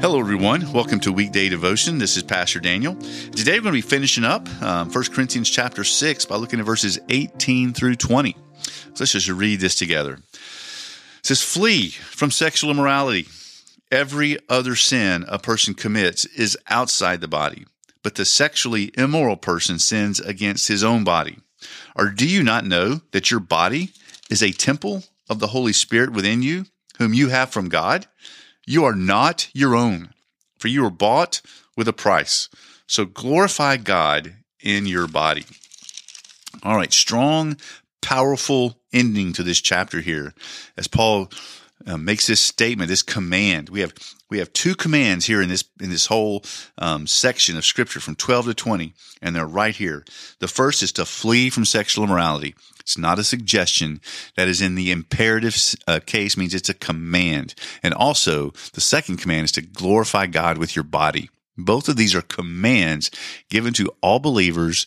Hello, everyone. Welcome to Weekday Devotion. This is Pastor Daniel. Today, we're going to be finishing up 1 Corinthians chapter 6 by looking at verses 18 through 20. So let's just read this together. It says, "Flee from sexual immorality. Every other sin a person commits is outside the body, but the sexually immoral person sins against his own body. Or do you not know that your body is a temple of the Holy Spirit within you, whom you have from God? You are not your own, for you were bought with a price. So glorify God in your body." All right, strong, powerful ending to this chapter here as Paul makes this statement, this command. We have two commands here in this whole section of Scripture from 12 to 20, and they're right here. The first is to flee from sexual immorality. It's not a suggestion. That is in the imperative case, means it's a command. And also, the second command is to glorify God with your body. Both of these are commands given to all believers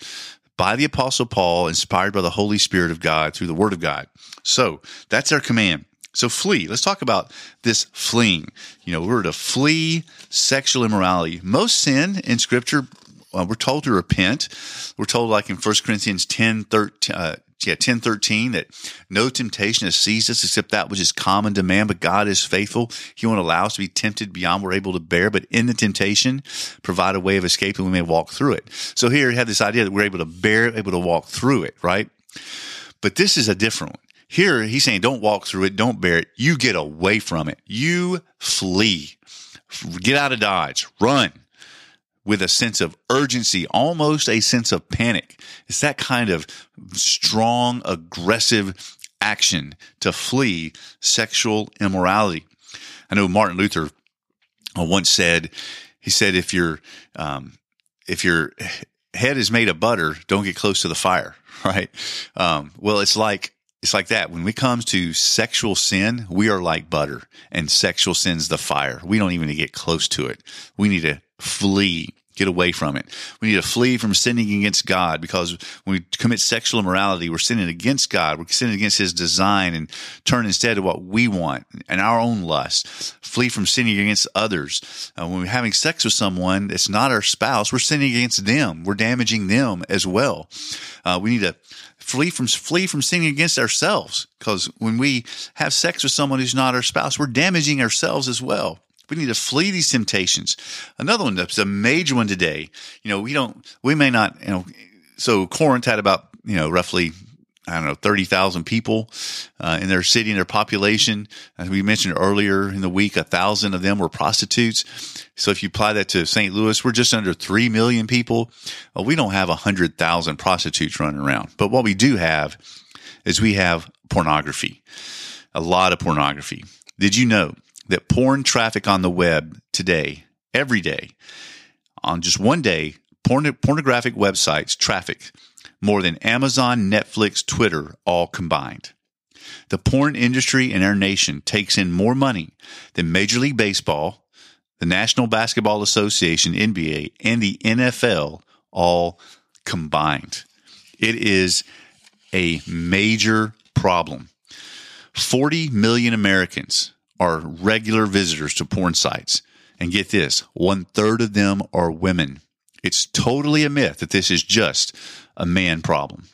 by the Apostle Paul, inspired by the Holy Spirit of God through the Word of God. So, that's our command. So flee. Let's talk about this fleeing. We're to flee sexual immorality. Most sin in Scripture, we're told to repent. We're told, like in 1 Corinthians 10:13, that no temptation has seized us except that which is common to man, but God is faithful. He won't allow us to be tempted beyond we're able to bear, but in the temptation, provide a way of escape and we may walk through it. So here you have this idea that we're able to bear, able to walk through it, right? But this is a different one. Here, he's saying, don't walk through it. Don't bear it. You get away from it. You flee. Get out of Dodge. Run with a sense of urgency, almost a sense of panic. It's that kind of strong, aggressive action to flee sexual immorality. I know Martin Luther once said, he said, if your head is made of butter, don't get close to the fire, right? Well, it's like that. When it comes to sexual sin, we are like butter, and sexual sin's the fire. We don't even get close to it. We need to flee, get away from it. We need to flee from sinning against God, because when we commit sexual immorality, we're sinning against God. We're sinning against His design and turn instead to what we want and our own lust. Flee from sinning against others. When we're having sex with someone that's not our spouse, we're sinning against them. We're damaging them as well. We need to flee from sinning against ourselves, because when we have sex with someone who's not our spouse, we're damaging ourselves as well. We need to flee these temptations. Another one that's a major one today. So Corinth had about, roughly, 30,000 people in their city, in their population. As we mentioned earlier in the week, 1,000 of them were prostitutes. So if you apply that to St. Louis, we're just under 3 million people. Well, we don't have 100,000 prostitutes running around. But what we do have is we have pornography, a lot of pornography. Did you know that porn traffic on the web today, every day, on just one day, pornographic websites traffic more than Amazon, Netflix, Twitter, all combined? The porn industry in our nation takes in more money than Major League Baseball, the National Basketball Association, NBA, and the NFL all combined. It is a major problem. 40 million Americans are regular visitors to porn sites. And get this, 1/3 of them are women. It's totally a myth that this is just a man problem.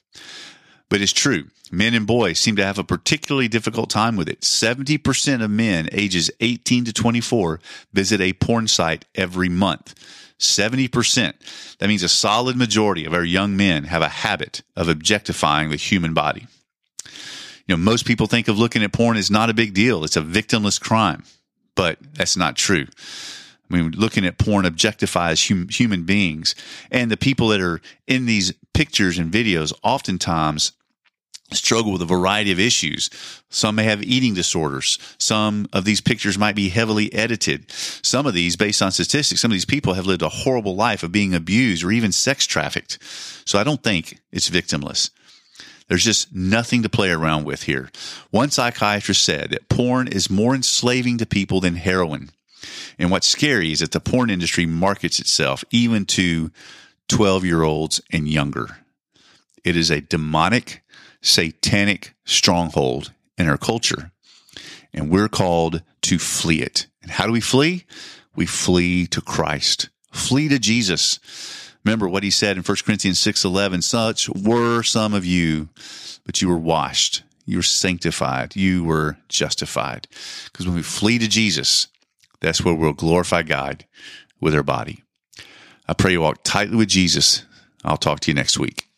But it's true. Men and boys seem to have a particularly difficult time with it. 70% of men ages 18 to 24 visit a porn site every month. 70%. That means a solid majority of our young men have a habit of objectifying the human body. Most people think of looking at porn as not a big deal. It's a victimless crime. But that's not true. Looking at porn objectifies human beings, and the people that are in these pictures and videos oftentimes struggle with a variety of issues. Some may have eating disorders. Some of these pictures might be heavily edited. Some of these, based on statistics, some of these people have lived a horrible life of being abused or even sex trafficked. So I don't think it's victimless. There's just nothing to play around with here. One psychiatrist said that porn is more enslaving to people than heroin. And what's scary is that the porn industry markets itself even to 12-year-olds and younger. It is a demonic, satanic stronghold in our culture, and we're called to flee it. And how do we flee? we flee to Christ. Flee to Jesus. Remember what he said in 1 Corinthians 6:11, such were some of you, but you were washed, you were sanctified, you were justified. Because when we flee to Jesus, that's where we'll glorify God with our body. I pray you walk tightly with Jesus. I'll talk to you next week.